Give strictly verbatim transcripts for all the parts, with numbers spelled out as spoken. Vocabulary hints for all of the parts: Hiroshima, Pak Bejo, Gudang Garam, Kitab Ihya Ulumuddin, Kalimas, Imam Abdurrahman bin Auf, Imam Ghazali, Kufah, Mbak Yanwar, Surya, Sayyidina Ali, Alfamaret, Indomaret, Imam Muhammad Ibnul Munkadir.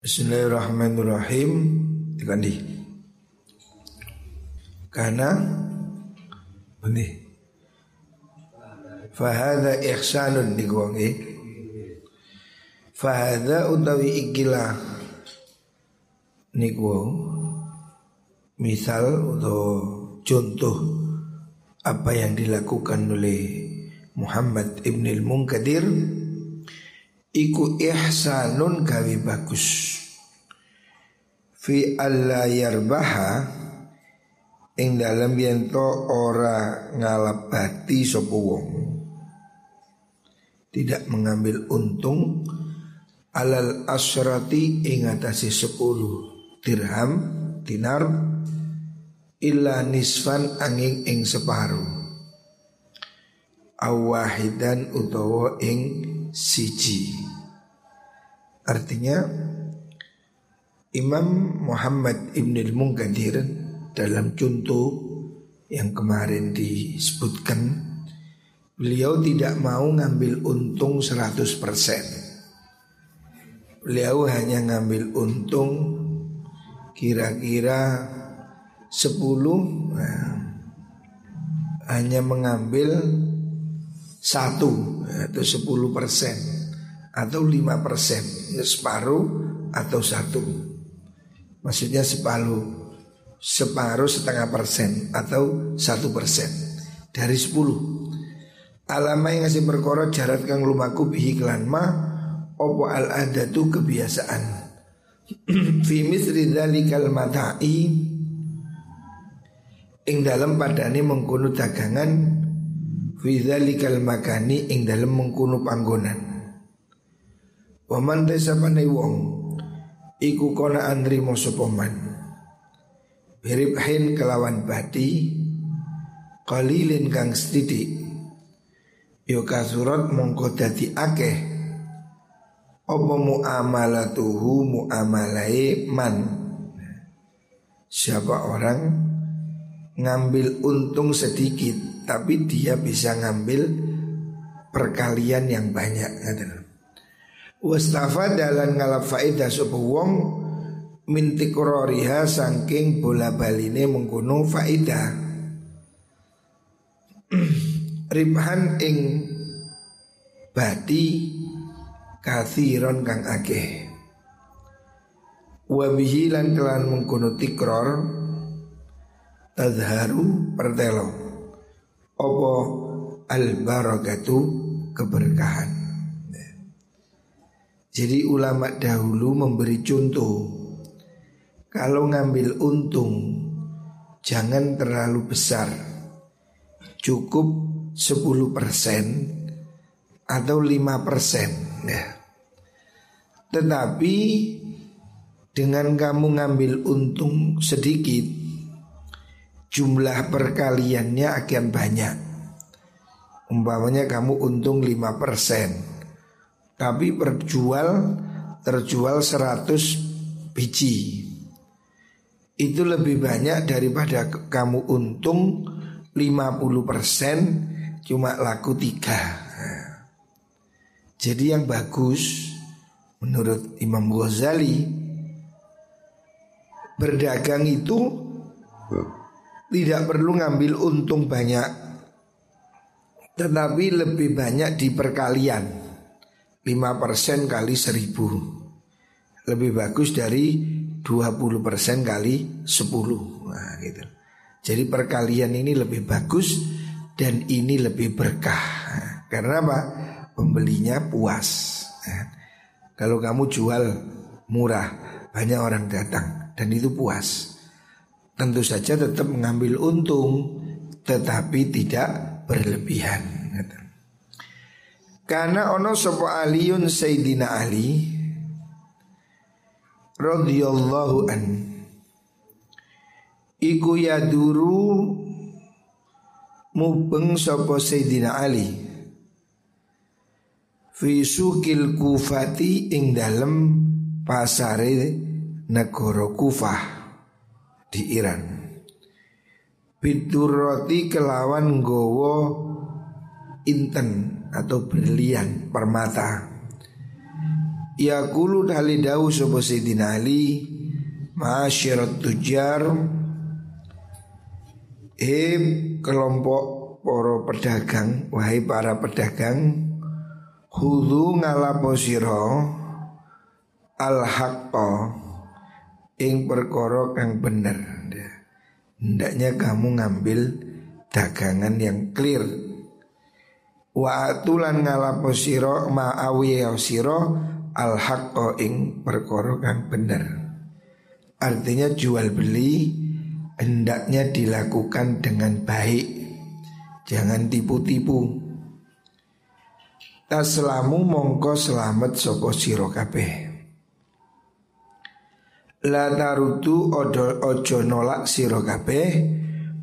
Bismillahirrahmanirrahim. Dikandi. Karena ini fahadha ihsanun dikuwangi. Fahadha utawi ikilah niku misal atau contoh apa yang dilakukan oleh Muhammad Ibnul Munkadir iku ihsanun gawe bagus fi alla yarbaha ing dalem yen to ora ngalabati sapa wong, tidak mengambil untung alal asyrati ing atase sepuluh dirham dinar illa nisfan angin ing separuh awahidan utawa ing siji. Artinya Imam Muhammad Ibnul Munkadir dalam contoh yang kemarin disebutkan, beliau tidak mau ngambil untung seratus persen. Beliau hanya ngambil untung kira-kira sepuluh, nah, hanya mengambil satu atau sepuluh persen atau lima persen, separuh atau satu, maksudnya separuh separuh setengah persen atau satu persen dari sepuluh. Alama yang ngasih perkara jarat kang lumaku bihi kelanma opo al adatu kebiasaan fi misri dzalikal mata'i ing dalam padane mengkono dagangan fi dzalikal makani ing dalem mengkono panggonan. Wa man tasabani wong iku kana anrimo sapa man biribhin kelawan bati qalilin kang sithik ya kasurat mongko dadi akeh apa muamalatuhu muamalae man, siapa orang ngambil untung sedikit tapi dia bisa ngambil perkalian yang banyak. Wastafa dalan ngalap faedah sapa wong min tikrariha saking bola baline mengkono faedah ribhan ing bati kathiron kang akeh wa bihi lan kelan mengkono tikrar tadharu pertelo opo al-barakatu keberkahan. Jadi ulama dahulu memberi contoh, kalau ngambil untung jangan terlalu besar, cukup sepuluh persen atau lima persen ya. Tetapi dengan kamu ngambil untung sedikit, jumlah perkaliannya akan banyak. Umpamanya kamu untung lima persen, tapi perjual terjual seratus biji, itu lebih banyak daripada kamu untung lima puluh persen cuma laku tiga. Jadi yang bagus menurut Imam Ghazali, berdagang itu tidak perlu ngambil untung banyak, tetapi lebih banyak di perkalian, lima persen kali seribu, lebih bagus dari dua puluh persen kali sepuluh. Nah, gitu. Jadi perkalian ini lebih bagus dan ini lebih berkah. Karena apa? Pembelinya puas. Nah, kalau kamu jual murah, banyak orang datang dan itu puas. Tentu saja tetap mengambil untung, tetapi tidak berlebihan. Karena ono sapa Aliun Sayyidina Ali radhiyallahu an iku yaduru mubeng sapa Sayyidina Ali fi sukil Kufati ing dalem pasare negara Kufah di Iran bidurroti kelawan gowo inten atau berlian permata Yaqulu hali dawu sapa Sayyidina Ali ma'asyirat tujar, eh kelompok para pedagang, wahai para pedagang, khudhu ngalapo sira al haqqa ing perkara kang bener. Hendaknya kamu ngambil dagangan yang clear. Wa atulan ngalapo sira ma'awi sira al haqqa ing perkara kang bener. Artinya jual beli hendaknya dilakukan dengan baik. Jangan tipu-tipu. Taslamu mongko selamat sapa sira kabeh. La tarutu ojo nolak sira kabeh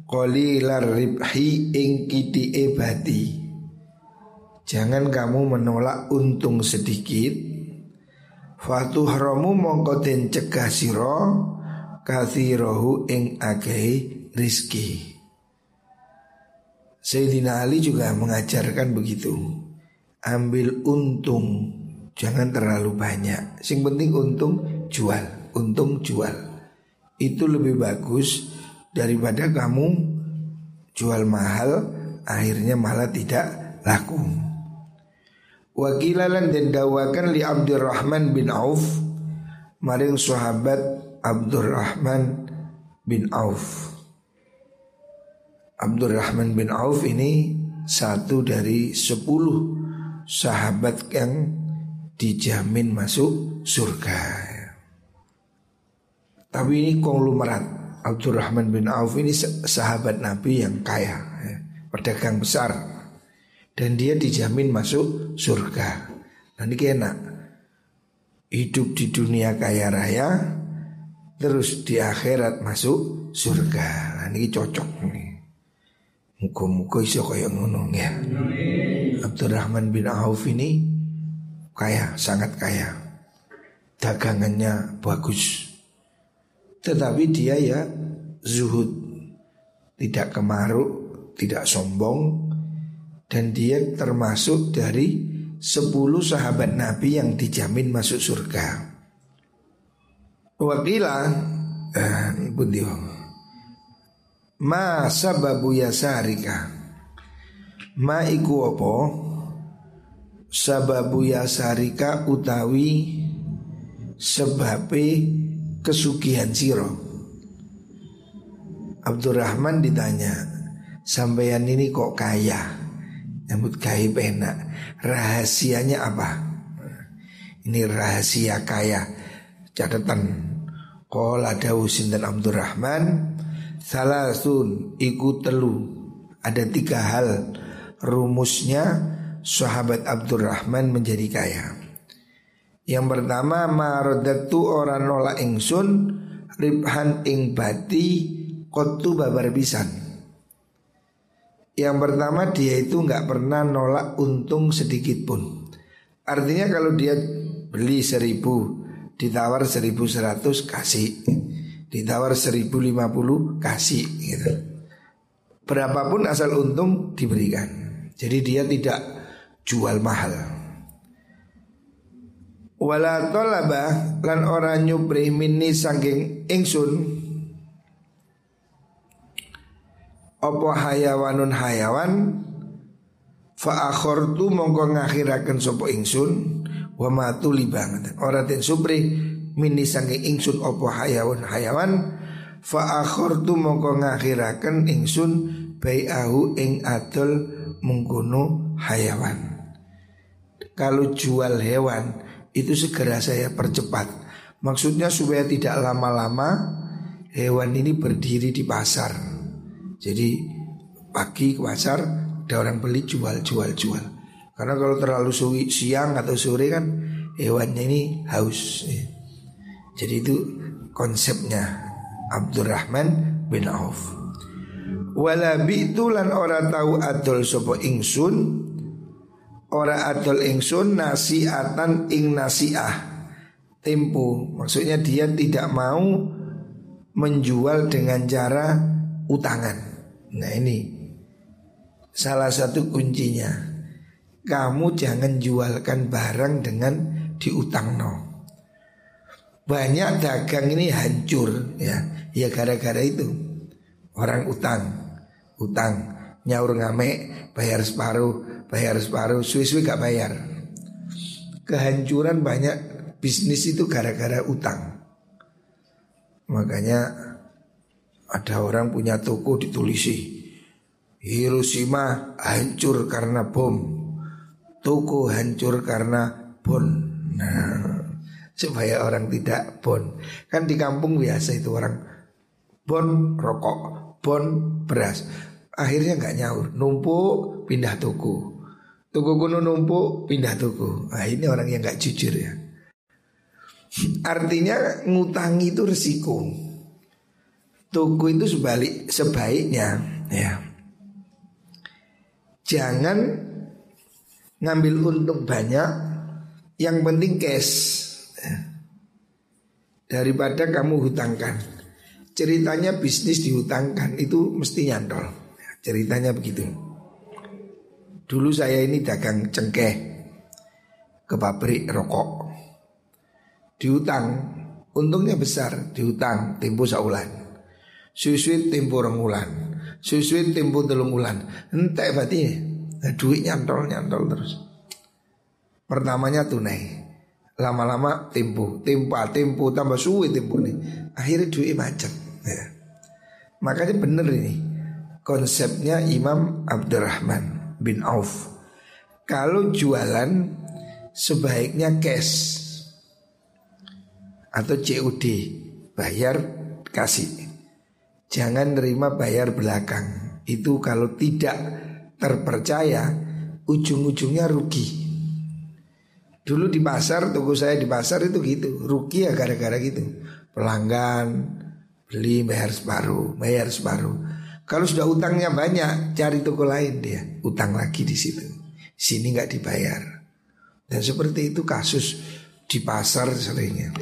qalilar ribhi ing kithike bati. Jangan kamu menolak untung sedikit. Fatuhramu mongko den cegah sira katsirahu ing akeh rizki. Sayyidina Ali juga mengajarkan begitu. Ambil untung, jangan terlalu banyak. Sing penting untung jual. Untung jual itu lebih bagus daripada kamu jual mahal akhirnya malah tidak laku. Wakilalan dan dawakan li Abdurrahman bin Auf maring sahabat Abdurrahman bin Auf. Abdurrahman bin Auf ini satu dari sepuluh sahabat yang dijamin masuk surga. Tapi ini konglomerat. Abdurrahman bin Auf ini sahabat Nabi yang kaya, pedagang besar, dan dia dijamin masuk surga. Nah ini enak, hidup di dunia kaya raya, terus di akhirat masuk surga. Nah ini cocok nih. Muka-muka iso kaya ngono ya. Abdurrahman bin Auf ini kaya, sangat kaya, dagangannya bagus, tetapi dia ya zuhud, tidak kemaruk, tidak sombong, dan dia termasuk dari sepuluh sahabat Nabi yang dijamin masuk surga. Wakila eh, bundiwa ma sababu yasarika. Ma iku apa sababu yasarika utawi sebabe kesugihan siro. Abdurrahman ditanya, sampeyan ini kok kaya, nyambut gaib enak, rahasianya apa? Ini rahasia kaya. Catatan qala dawu sinten Abdurrahman, salasun iku telu. Ada tiga hal rumusnya sahabat Abdurrahman menjadi kaya. Yang pertama, marodatu orang nolak ingsun ribhan ing bati kotu babar pisan. Yang pertama, dia itu nggak pernah nolak untung sedikit pun. Artinya kalau dia beli seribu, ditawar seribu seratus kasih, ditawar seribu lima puluh kasih, gitu. Berapapun asal untung diberikan. Jadi dia tidak jual mahal. Wala tolabah lan ora nyupri minni sangking ingsun opo hayawanun hayawan fa akhortu mongko ngakhiraken sapa ingsun wa matul banget ora den supri minni sangking ingsun opo hayawan hayawan fa akhortu mongko ngakhiraken ingsun bai'ahu ing adol mengkono hayawan. Kalau jual hewan itu segera saya percepat. Maksudnya supaya tidak lama-lama hewan ini berdiri di pasar. Jadi pagi ke pasar ada orang beli, jual, jual, jual. Karena kalau terlalu suwi, siang atau sore kan hewannya ini haus. Jadi itu konsepnya Abdurrahman bin Auf. Walabi tulan orang tahu adol sopo ingsun ora adol ingsun nasiatan ing nasiah tempo. Maksudnya dia tidak mau menjual dengan cara utangan. Nah ini salah satu kuncinya. Kamu jangan jualkan barang dengan diutangno. Banyak dagang ini hancur ya, ya gara-gara itu orang utang, utang nyaur ngamek, bayar separuh, bayar separuh, suwi-suwi gak bayar. Kehancuran banyak bisnis itu gara-gara utang. Makanya ada orang punya toko ditulisi Hiroshima hancur karena bom, toko hancur karena bon. Nah, supaya orang tidak bon. Kan di kampung biasa itu orang bon rokok, bon beras. Akhirnya gak nyaur, numpuk pindah toko, toko kuno numpuk pindah toko. Nah, ini orang yang gak jujur ya. Artinya ngutangi itu resiko. Toko itu sebalik, sebaiknya ya jangan ngambil untung banyak, yang penting cash daripada kamu hutangkan. Ceritanya bisnis dihutangkan itu mesti nyantol. Ceritanya begitu. Dulu saya ini dagang cengkeh ke pabrik rokok, diutang, untungnya besar, diutang tempo saulan, suwi-suwi tempo rengulan, suwi-suwi tempo telungulan, entek batin. Nah, duit nyantol-nyantol terus. Pertamanya tunai, lama-lama tempo, tempa, tempo, tambah suwi tempo nih. Akhirnya duit macet ya. Makanya bener ini konsepnya Imam Abdurrahman bin Auf. Kalau jualan sebaiknya cash atau C O D, bayar kasih. Jangan nerima bayar belakang. Itu kalau tidak terpercaya, ujung-ujungnya rugi. Dulu di pasar, toko saya di pasar itu gitu, rugi ya gara-gara gitu. Pelanggan beli bayar separuh, bayar separuh. Kalau sudah utangnya banyak, cari toko lain dia, utang lagi di situ. Sini nggak dibayar. Dan seperti itu kasus di pasar seringnya.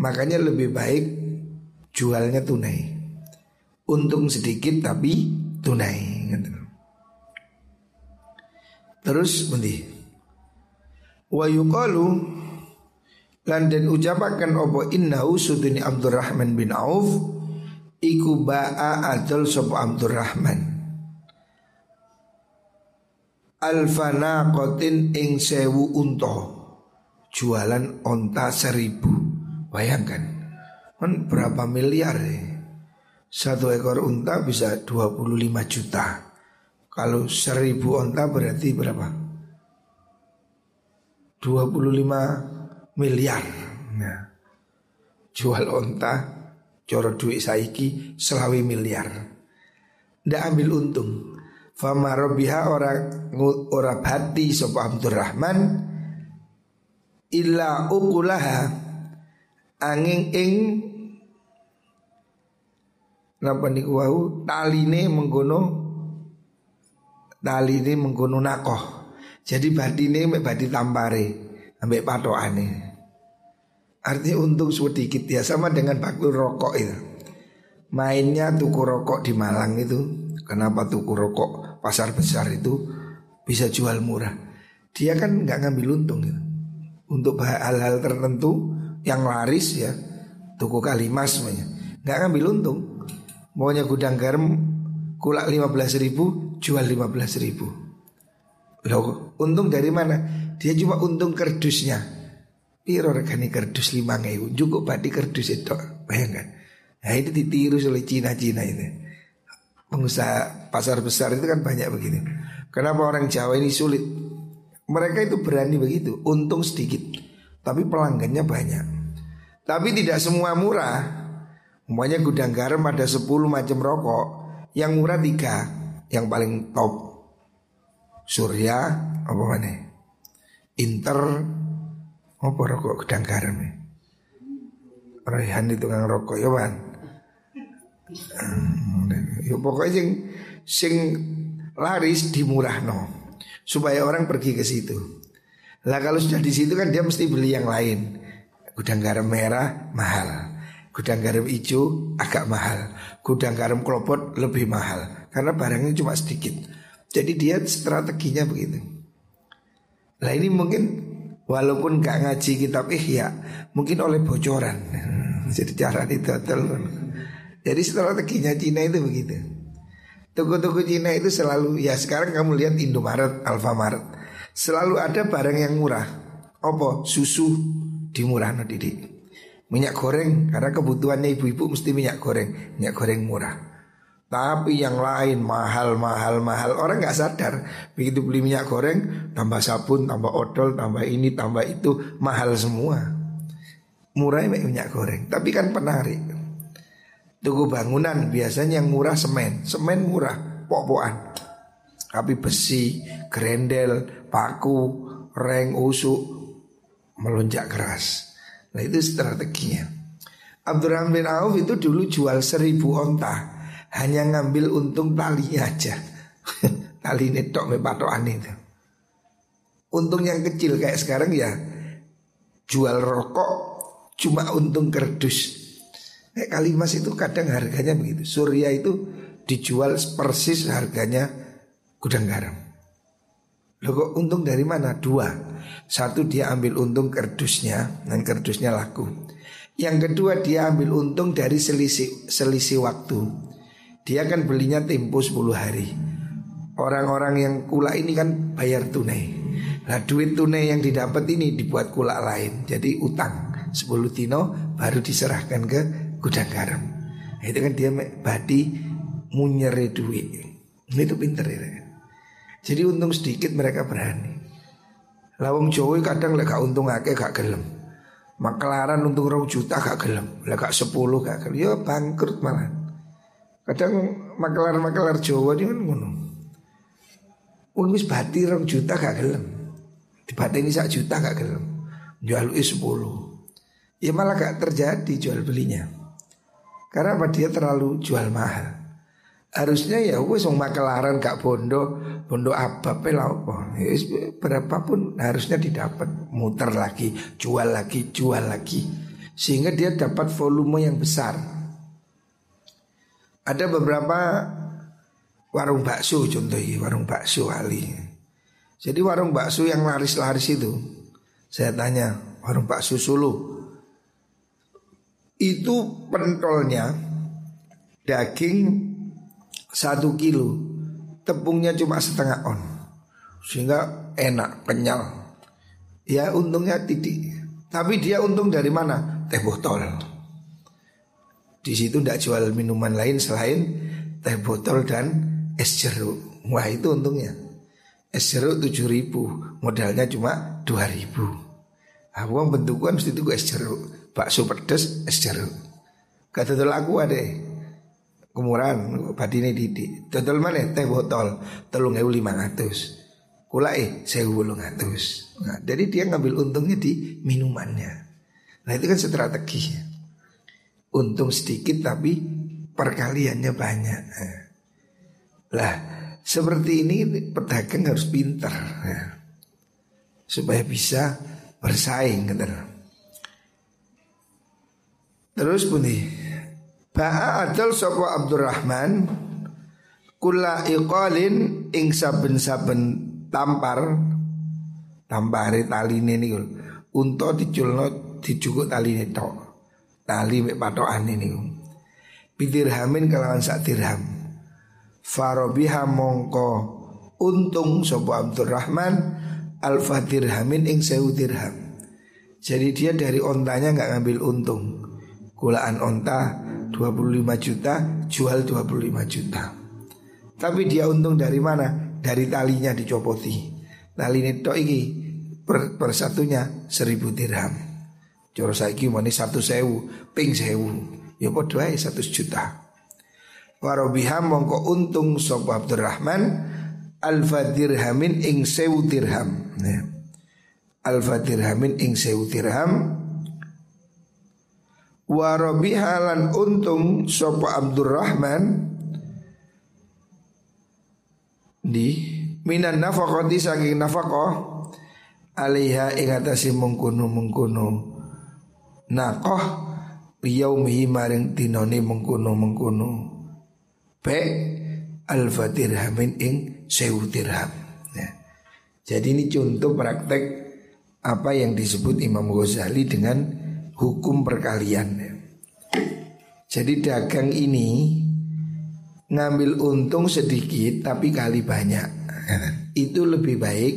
Makanya lebih baik jualnya tunai, untung sedikit tapi tunai. Terus mendih wa yuqalu lan den ucapaken apa innahu sudini Abdurrahman bin Auf iku ba'a adul sub Abdurrahman alfana qatin ing sewu unta, jualan onta seribu. Bayangkan kan berapa miliar ya? Satu ekor unta bisa dua puluh lima juta. Kalau seribu onta berarti berapa? dua puluh lima miliar. Nah, jual onta, coro duit saiki selawi miliar. Ndak ambil untung. Fama robiha orang ora bati sapa Abdurrahman illa ukulaha angin ing napa niku wau taline menggono. Tali ini menggunung nakoh. Jadi badi ini sampai badi tampare, sampai patoane. Artinya untung sedikit ya. Sama dengan bakul rokok itu. Mainnya tuku rokok di Malang itu. Kenapa tuku rokok pasar besar itu bisa jual murah? Dia kan gak ngambil untung gitu. Untuk hal-hal tertentu yang laris ya, tuku Kalimas semuanya, gak ngambil untung. Maunya gudang garam kulak lima belas ribu, jual lima belas ribu. Loh, untung dari mana? Dia cuma untung kerdusnya. Piro regane kerdus lima ribu, cukup badi kerdus itu. Bayangkan. Nah, itu ditiru oleh Cina-Cina itu. Pengusaha pasar besar itu kan banyak begini. Kenapa orang Jawa ini sulit? Mereka itu berani begitu, untung sedikit tapi pelanggannya banyak. Tapi tidak semua murah. Umpamanya gudang garam ada sepuluh macam rokok, yang murah tiga. Yang paling top Surya apa mana? Inter apa rokok gudang garam ya? Rehan itu kan rokok ya man. Ya pokoknya sing sing laris dimurahno supaya orang pergi ke situ. Lah kalau sudah di situ kan dia mesti beli yang lain. Gudang garam merah mahal, gudang garam hijau agak mahal, gudang garam klopot lebih mahal. Karena barangnya cuma sedikit. Jadi dia strateginya begitu. Nah ini mungkin Walaupun gak ngaji kitab Ihya, mungkin oleh bocoran. Jadi cara ditotel. Jadi strateginya Cina itu begitu. Toko-toko Cina itu selalu, ya sekarang kamu lihat Indomaret, Alfamaret, selalu ada barang yang murah. Apa? Susu dimurahno didik. Minyak goreng, karena kebutuhannya ibu-ibu mesti minyak goreng. Minyak goreng murah. Tapi yang lain mahal, mahal, mahal. Orang gak sadar. Begitu beli minyak goreng, tambah sabun, tambah odol, tambah ini, tambah itu. Mahal semua. Murah minyak goreng, tapi kan penarik. Toko bangunan biasanya yang murah semen. Semen murah, pok-pokan. Tapi besi, grendel, paku, reng, usuk melonjak keras. Nah itu strateginya. Abdurrahman bin Auf itu dulu jual seribu onta, hanya ngambil untung talinya aja. Tali netok mepatokan itu. Untung yang kecil kayak sekarang ya. Jual rokok cuma untung kerdus. Kayak Kalimas itu kadang harganya begitu. Surya itu dijual persis harganya gudang garam. Loh kok untung dari mana? Dua. Satu dia ambil untung kerdusnya, dan kerdusnya laku. Yang kedua dia ambil untung dari selisih selisih waktu. Dia kan belinya tempo sepuluh hari. Orang-orang yang kulak ini kan bayar tunai. Nah duit tunai yang didapat ini dibuat kulak lain. Jadi utang sepuluh dino baru diserahkan ke gudang garam. Nah, itu kan dia badi munyeri duit. Ini tuh pinter ya. Jadi untung sedikit mereka berani. Lawang Jawa kadang lek gak untung akeh gak gelem. Maklaran untung dua juta gak gelem. Lek gak sepuluh gak gelem. Ya bangkrut malah. Kadang makelar-makelar Jawa ini kan ngono. Wong wis bati dua juta gak gelem. Dibateni satu juta gak gelem. Jualuke sepuluh. Ya malah gak terjadi jual belinya. Karena apa? Dia terlalu jual mahal. Harusnya ya wis wong makelaran gak bondo, bondo abape lah apa. Ya berapapun harusnya didapat, muter lagi, jual lagi, jual lagi. Sehingga dia dapat volume yang besar. Ada beberapa warung bakso contohnya, warung bakso Ali. Jadi warung bakso yang laris-laris itu, saya tanya, warung bakso Solo itu pentolnya daging satu kilo, tepungnya cuma setengah on, sehingga enak kenyal. Ya untungnya titik, tapi dia untung dari mana? Teh botol. Di situ tidak jual minuman lain selain teh botol dan es jeruk. Wah itu untungnya. Es jeruk tujuh ribu, modalnya cuma dua ribu. Aku bentukan mesti tuku es jeruk. Bakso pedes es jeruk. Gak dodol aku adek. Kemurahan badine didik. Dodol mana teh botol tiga ribu lima ratus. Kula eh seribu delapan ratus. Nah, jadi dia ngambil untungnya di minumannya. Nah itu kan strateginya. Untung sedikit tapi perkaliannya banyak. Lah seperti ini pedagang harus pintar ya, supaya bisa bersaing gitu. Terus bunyi ba'a adal sapa Abdurrahman kula iqalin ing saben-saben tampar tampare taline niku unta diculno dijukuk taline tok. Tali mek patokan ini bidirhamin kelawan sak dirham. Farobiha mongko untung sapa Abdurrahman alfa dirhamin ing sewu dirham. Jadi dia dari ontanya gak ngambil untung. Kulaan onta dua puluh lima juta, jual dua puluh lima juta. Tapi dia untung dari mana? Dari talinya dicopoti. Tali netok iki per, per satunya seribu dirham. Jor saiki muni satu sewu, ping sewu, ya padha ae seratus juta. Warobiha mongko untung sapa Abdurrahman alfa dirhamin ing sewu dirham. Ya. Alfa dirhamin ing sewu dirham. Warobiha lan untung sapa Abdurrahman di minan nafaqati saking nafaqah alaiha ing atase mengkono-mengkono naqah liyaumihi maring dinane mengkono-mengkono be alfa dirhamin ing sewu dirham ya. Jadi ini contoh praktek apa yang disebut Imam Ghazali dengan hukum perkalian. Jadi dagang ini ngambil untung sedikit tapi kali banyak, itu lebih baik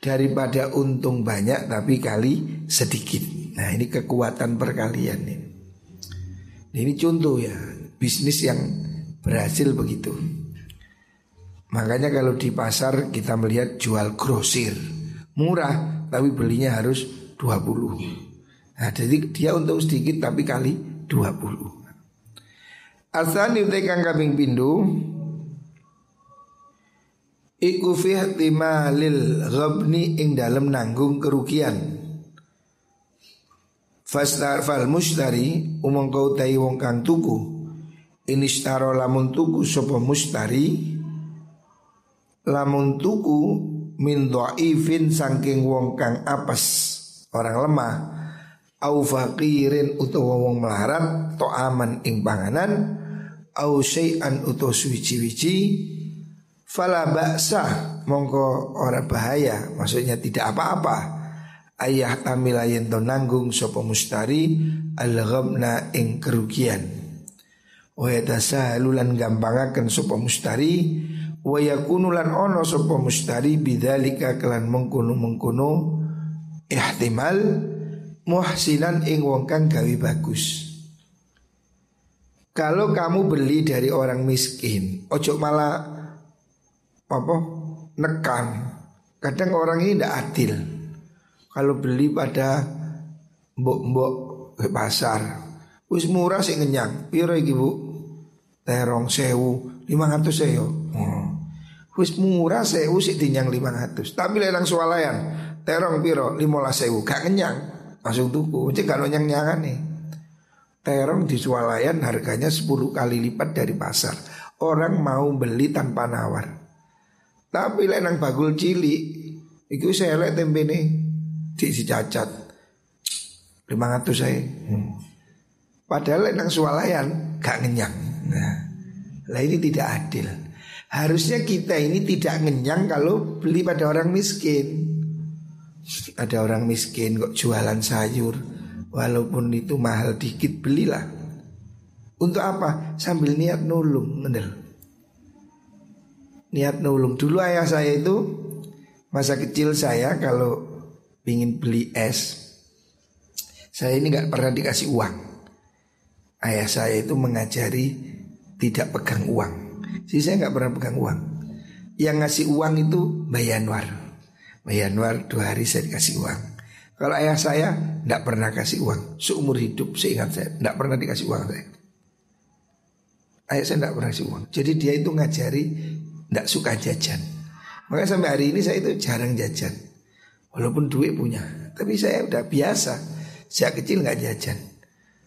daripada untung banyak tapi kali sedikit. Nah ini kekuatan perkalian ini. Ini contoh ya bisnis yang berhasil begitu. Makanya kalau di pasar kita melihat jual grosir murah tapi belinya harus dua puluh. Nah jadi dia untung sedikit tapi kali dua puluh. Asani utekang kambing pindu iku fih timalil ghabni ing dalem nanggung kerugian. Fastar fal mustari umong kau tai wong kang tuku inistaro lamun tuku sopo mustari lamun tuku min dhaifin saking wong kang apes orang lemah au faqirin utawa wong melarat to aman ing panganan au syai'an utawa suci-wici fala ba'sa mongko ora bahaya, maksudnya tidak apa-apa. Ayah tamilayen to nanggung sapa mustari al-ghamna ing kerugian. Wa yatasahalulan gampangaken sapa mustari wa yakunu lan ono sapa mustari bidzalika kelan mengkono-mengkono ihtimal muhsilan ing wong kang gawe bagus. Kalau kamu beli dari orang miskin, ojo malah apa nekan. Kadang orang ini ndak adil. Kalau beli pada mbok-mbok ke pasar, wis murah sih ngenyang. Piro iki Bu? Terong sewu, lima ratus sewu. Wis murah sewu sih dinyang lima ratus. Tapi lelang swalayan, terong piro lima belas sewu. Gak ngenyang, langsung tuku. Jadi kalau nyang-nyangan nih, terong di swalayan harganya sepuluh kali lipat dari pasar. Orang mau beli tanpa nawar. Tapi lelang bagul cilik, itu saya lihat tempe nih. Si cacat lima ratus saya hmm. Padahal nang swalayan gak ngenyang. Nah, lah ini tidak adil. Harusnya kita ini tidak ngenyang kalau beli pada orang miskin. Ada orang miskin kok jualan sayur, walaupun itu mahal dikit belilah. Untuk apa? Sambil niat nulung, bener. Niat nulung. Dulu ayah saya itu masa kecil saya kalau ingin beli es, saya ini gak pernah dikasih uang. Ayah saya itu mengajari tidak pegang uang. Jadi saya gak pernah pegang uang. Yang ngasih uang itu Mbak Yanwar. Mbak Yanwar dua hari saya dikasih uang. Kalau ayah saya gak pernah kasih uang seumur hidup, seingat saya gak pernah dikasih uang saya. Ayah saya gak pernah kasih uang. Jadi dia itu ngajari gak suka jajan. Makanya sampai hari ini saya itu jarang jajan. Walaupun duit punya, tapi saya udah biasa. Sejak kecil gak jajan.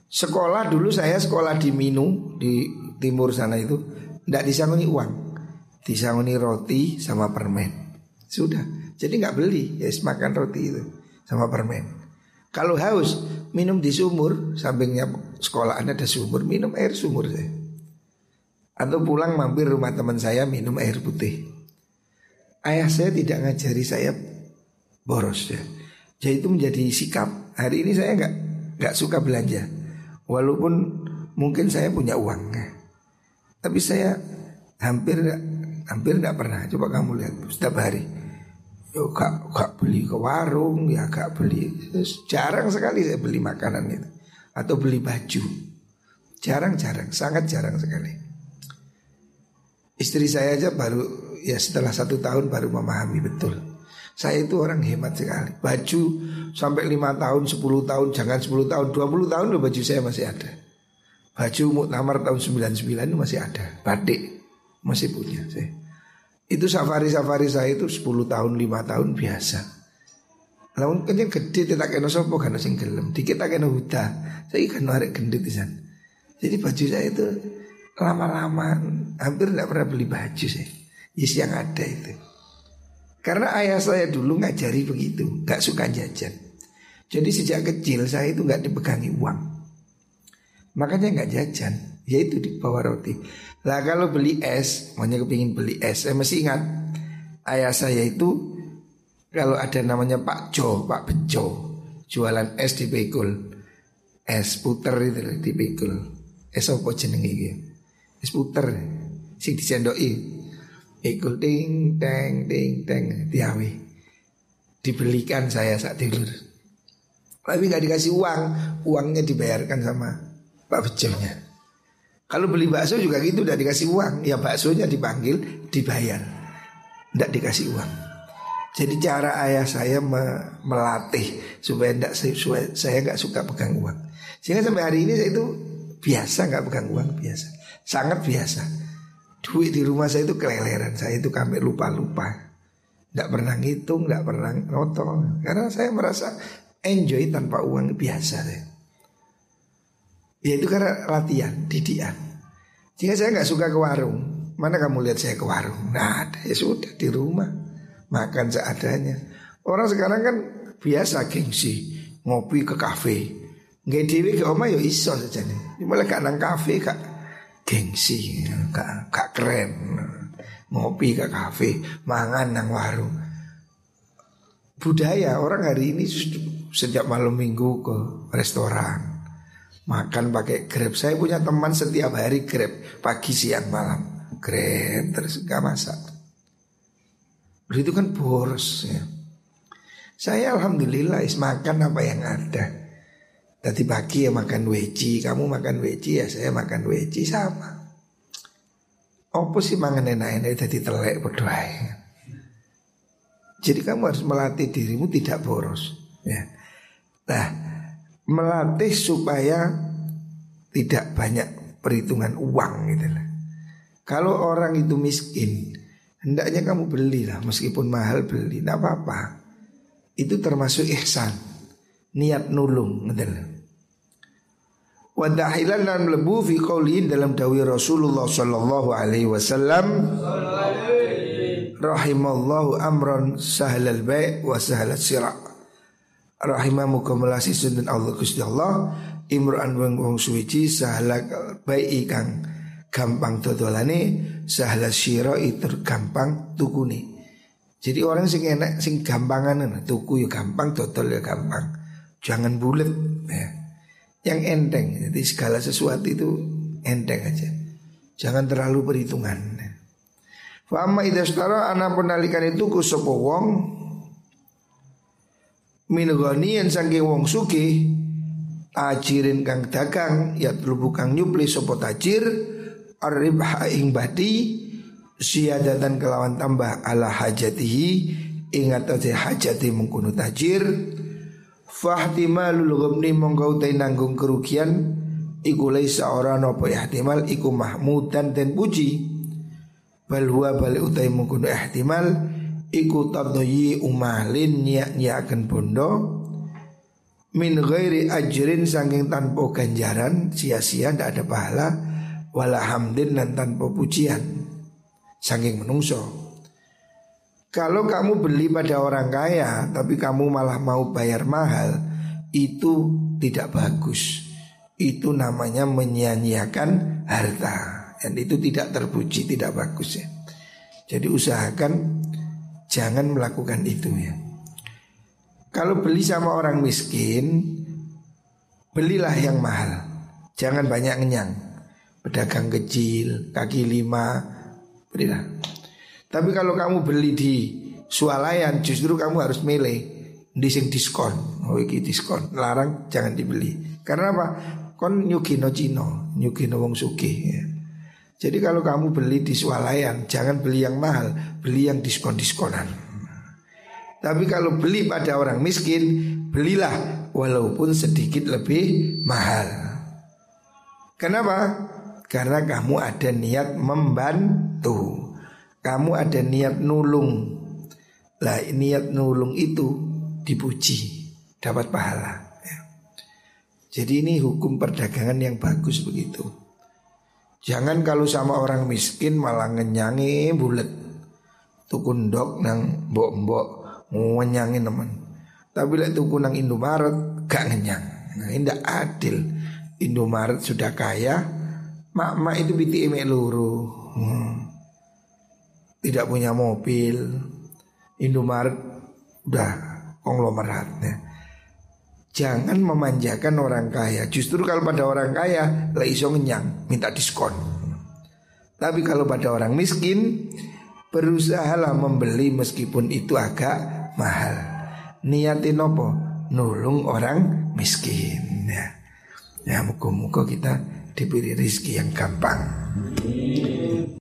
Sekolah dulu saya sekolah di Minu, di timur sana itu, gak disangoni uang, disangoni roti sama permen. Sudah, jadi gak beli, ya yes, makan roti itu sama permen. Kalau haus, minum di sumur. Sampingnya sekolahan ada sumur, minum air sumur saya. Atau pulang mampir rumah teman saya, minum air putih. Ayah saya tidak ngajari saya boros ya. Jadi itu menjadi sikap. Hari ini saya gak, gak suka belanja. Walaupun mungkin saya punya uang ya. Tapi saya hampir hampir gak pernah. Coba kamu lihat setiap hari yo, gak, gak beli ke warung ya, gak beli. Jarang sekali saya beli makanan itu. Atau beli baju. Jarang-jarang, sangat jarang sekali. Istri saya aja baru ya setelah satu tahun baru memahami betul. Saya itu orang hemat sekali. Baju sampai lima tahun, sepuluh tahun, jangan sepuluh tahun, dua puluh tahun loh baju saya masih ada. Baju muktamar tahun sembilan puluh sembilan masih ada. Batik masih punya saya. Itu safari-safari saya itu sepuluh tahun, lima tahun biasa. Lamun kenceng gede tak kena sopo kan sing gelem. Dikit tak kena huda. Saya kan arek gendut pisan. Jadi baju saya itu lama-lama hampir enggak pernah beli baju saya. Yes, yang ada itu. Karena ayah saya dulu ngajari begitu, gak suka jajan. Jadi sejak kecil saya itu gak dipegangi uang. Makanya gak jajan, yaitu di bawah roti. Lah kalau beli es, maunya kepingin beli es, saya masih ingat ayah saya itu Kalau ada namanya Pak Jo, Pak Bejo, jualan es dipikul, es puter itu dipikul. Es apa jenenge iki? Es puter sing disendoki. Ikul ting teng ting teng diawe. Dibelikan saya sak dilur. Tapi enggak dikasih uang, uangnya dibayarkan sama Pak Bejonya. Kalau beli bakso juga gitu, enggak dikasih uang, ya baksonya dipanggil, dibayar. Enggak dikasih uang. Jadi cara ayah saya me- melatih supaya enggak sesuai, saya enggak suka pegang uang. Sehingga sampai hari ini saya itu biasa enggak pegang uang, biasa. Sangat biasa. Duit di rumah saya itu keleleran, saya itu sampai lupa-lupa. Enggak pernah ngitung, enggak pernah notong, karena saya merasa enjoy tanpa uang, biasa saya. Ya itu karena latihan, didikan. Jika saya gak suka ke warung, mana kamu lihat saya ke warung? Nah ada, ya sudah di rumah, makan seadanya. Orang sekarang kan biasa gengsi, ngopi ke kafe. Nggak dewe ke oma ya iso saja nih. Malah gak nang kafe, gak gengsi, gak, gak keren. Ngopi ke kafe, mangan nang warung. Budaya orang hari ini sejak malam minggu ke restoran, makan pakai Grab. Saya punya teman setiap hari Grab, pagi siang malam Grab terus gak masak. Itu kan boros ya. Saya alhamdulillah is makan apa yang ada. Tadi pagi ya makan weci, kamu makan weci ya saya makan weci sama. Opo sih mangan enak-enak tadi telek berdoa. Jadi kamu harus melatih dirimu tidak boros ya. Nah, melatih supaya tidak banyak perhitungan uang gitu lah. Kalau orang itu miskin, hendaknya kamu belilah meskipun mahal, beli tidak apa-apa. Itu termasuk ihsan, niat nulung gitu lah. Wa dahilan lan lebu fi qaulin dalam dawai Rasulullah sallallahu alaihi wasallam. Rahimallahu amran sahlal bai' wa sahlat sira'. Rahimamu kumulasi sundan Allah Gusti Allah imru'an wong suwiji sahala baik kang gampang dodolane sahala syira itur gampang tukune. Jadi orang sing enak sing gampanganan, tuku yo gampang, dodol yo gampang. Jangan bulet ya. Yang enteng. Jadi segala sesuatu itu enteng aja. Jangan terlalu perhitungan. Fa amma idastara ana punalikan itu ku sapa wong minugonian sangking wong suki tajirin kang dagang ya tulubu kang nyupli sopo tajir arribha ing badi siyadatan kelawan tambah ala hajatihi ingatasi hajati mengkunu tajir fahtima lulugumni mongkautai nanggung kerugian ikulai seorang nopo ihtimal iku mahmudan dan puji balhua bali utai mengkunu ihtimal iku tardoyi umahlin nyak-nyakan bondo min ghairi ajrin sangking tanpa ganjaran, sia-sia tidak ada pahala, wala hamdin dan tanpa pujian sangking menungso. Kalau kamu beli pada orang kaya tapi kamu malah mau bayar mahal, itu tidak bagus. Itu namanya menyia-nyiakan harta, dan itu tidak terpuji, tidak bagus ya. Jadi usahakan jangan melakukan itu ya. Kalau beli sama orang miskin, belilah yang mahal. Jangan banyak ngenyang. Pedagang kecil, kaki lima, belilah. Tapi kalau kamu beli di swalayan, justru kamu harus milih di sing diskon. Oh iki diskon, larang jangan dibeli. Karena apa? Kon nyugino Cino, nyugino wong sugih ya. Jadi kalau kamu beli di swalayan, jangan beli yang mahal, beli yang diskon-diskonan. Tapi kalau beli pada orang miskin, belilah walaupun sedikit lebih mahal. Kenapa? Karena kamu ada niat membantu, kamu ada niat nulung. Lah niat nulung itu dipuji, dapat pahala. Jadi ini hukum perdagangan yang bagus begitu. Jangan kalau sama orang miskin malah ngenyangi bulet. Tukun dok nang mbok-mbok ngenyangi teman. Tapi lek tuku nang Indomaret gak ngenyang. Nah ini ndak adil. Indomaret sudah kaya, mak-mak itu piti emek luru. Hmm. Tidak punya mobil. Indomaret udah konglomeratnya. Jangan memanjakan orang kaya. Justru kalau pada orang kaya laiso ngenyang, minta diskon. Tapi kalau pada orang miskin, berusahalah membeli meskipun itu agak mahal. Niatin apa? Nulung orang miskin. Ya, ya muka-muka kita diberi rezeki yang gampang.